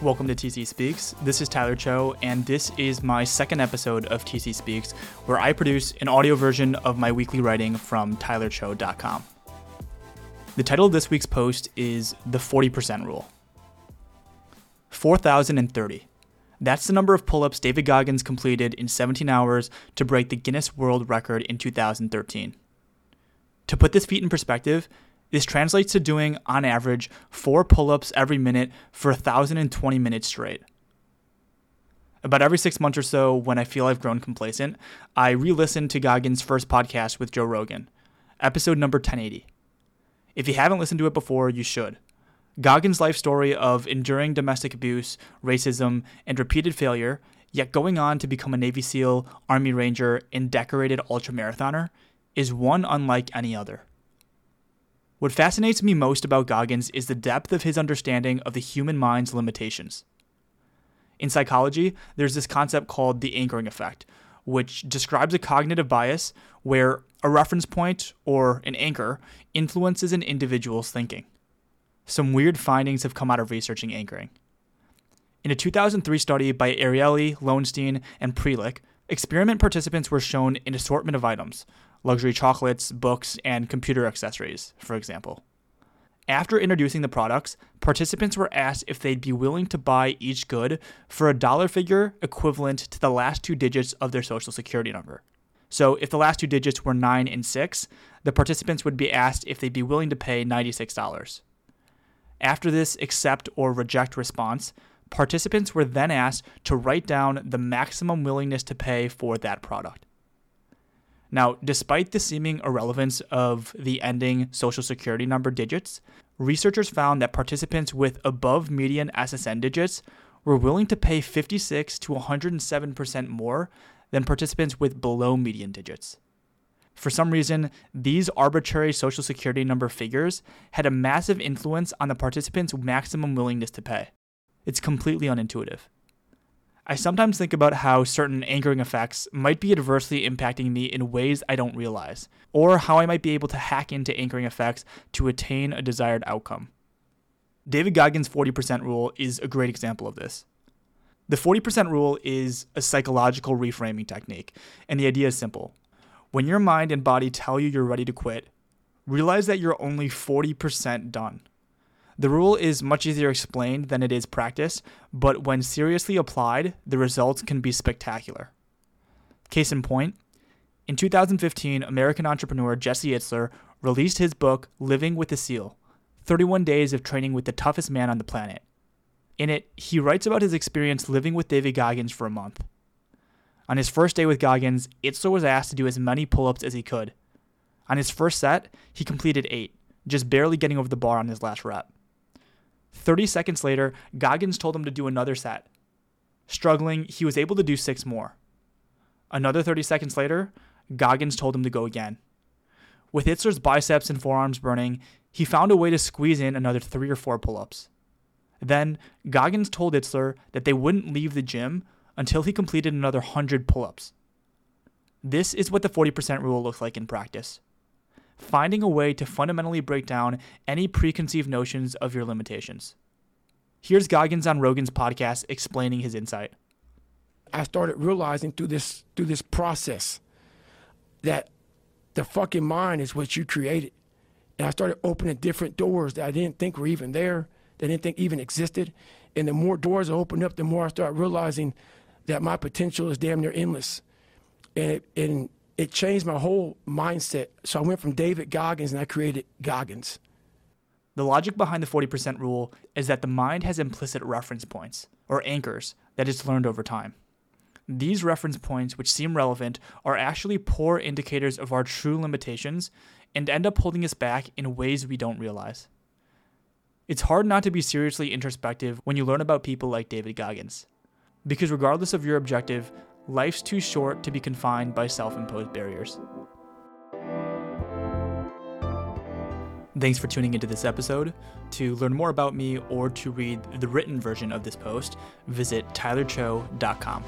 Welcome to TC Speaks. This is Tyler Cho, and this is my second episode of TC Speaks, where I produce an audio version of my weekly writing from tylercho.com. The title of this week's post is The 40% Rule. 4,030. That's the number of pull-ups David Goggins completed in 17 hours to break the Guinness World Record in 2013. To put this feat in perspective, this translates to doing, on average, 4 pull-ups every minute for 1,020 minutes straight. About every 6 months or so, when I feel I've grown complacent, I re-listen to Goggins' first podcast with Joe Rogan, episode number 1080. If you haven't listened to it before, you should. Goggins' life story of enduring domestic abuse, racism, and repeated failure, yet going on to become a Navy SEAL, Army Ranger, and decorated ultramarathoner, is one unlike any other. What fascinates me most about Goggins is the depth of his understanding of the human mind's limitations. In psychology, there's this concept called the anchoring effect, which describes a cognitive bias where a reference point, or an anchor, influences an individual's thinking. Some weird findings have come out of researching anchoring. In a 2003 study by Ariely, Lowenstein, and Prelec, experiment participants were shown an assortment of items, luxury chocolates, books, and computer accessories, for example. After introducing the products, participants were asked if they'd be willing to buy each good for a dollar figure equivalent to the last 2 digits of their social security number. So if the last 2 digits were 9 and 6, the participants would be asked if they'd be willing to pay $96. After this accept or reject response, participants were then asked to write down the maximum willingness to pay for that product. Now, despite the seeming irrelevance of the ending social security number digits, researchers found that participants with above median SSN digits were willing to pay 56 to 107% more than participants with below median digits. For some reason, these arbitrary social security number figures had a massive influence on the participants' maximum willingness to pay. It's completely unintuitive. I sometimes think about how certain anchoring effects might be adversely impacting me in ways I don't realize, or how I might be able to hack into anchoring effects to attain a desired outcome. David Goggins' 40% rule is a great example of this. The 40% rule is a psychological reframing technique, and the idea is simple. When your mind and body tell you you're ready to quit, realize that you're only 40% done. The rule is much easier explained than it is practiced, but when seriously applied, the results can be spectacular. Case in point, in 2015, American entrepreneur Jesse Itzler released his book, Living with a Seal, 31 Days of Training with the Toughest Man on the Planet. In it, he writes about his experience living with David Goggins for a month. On his first day with Goggins, Itzler was asked to do as many pull-ups as he could. On his first set, he completed 8, just barely getting over the bar on his last rep. 30 seconds later, Goggins told him to do another set. Struggling, he was able to do 6 more. Another 30 seconds later, Goggins told him to go again. With Itzler's biceps and forearms burning, he found a way to squeeze in another 3 or 4 pull-ups. Then, Goggins told Itzler that they wouldn't leave the gym until he completed another 100 pull-ups. This is what the 40% rule looks like in practice. Finding a way to fundamentally break down any preconceived notions of your limitations. Here's Goggins on Rogan's podcast explaining his insight. I started realizing through this process that the fucking mind is what you created. And I started opening different doors that I didn't think were even there, that I didn't think even existed. And the more doors I opened up, the more I started realizing that my potential is damn near endless. And it changed my whole mindset. So I went from David Goggins and I created Goggins. The logic behind the 40% rule is that the mind has implicit reference points, or anchors, that it's learned over time. These reference points, which seem relevant, are actually poor indicators of our true limitations and end up holding us back in ways we don't realize. It's hard not to be seriously introspective when you learn about people like David Goggins. Because regardless of your objective, life's too short to be confined by self-imposed barriers. Thanks for tuning into this episode. To learn more about me or to read the written version of this post, visit tylercho.com.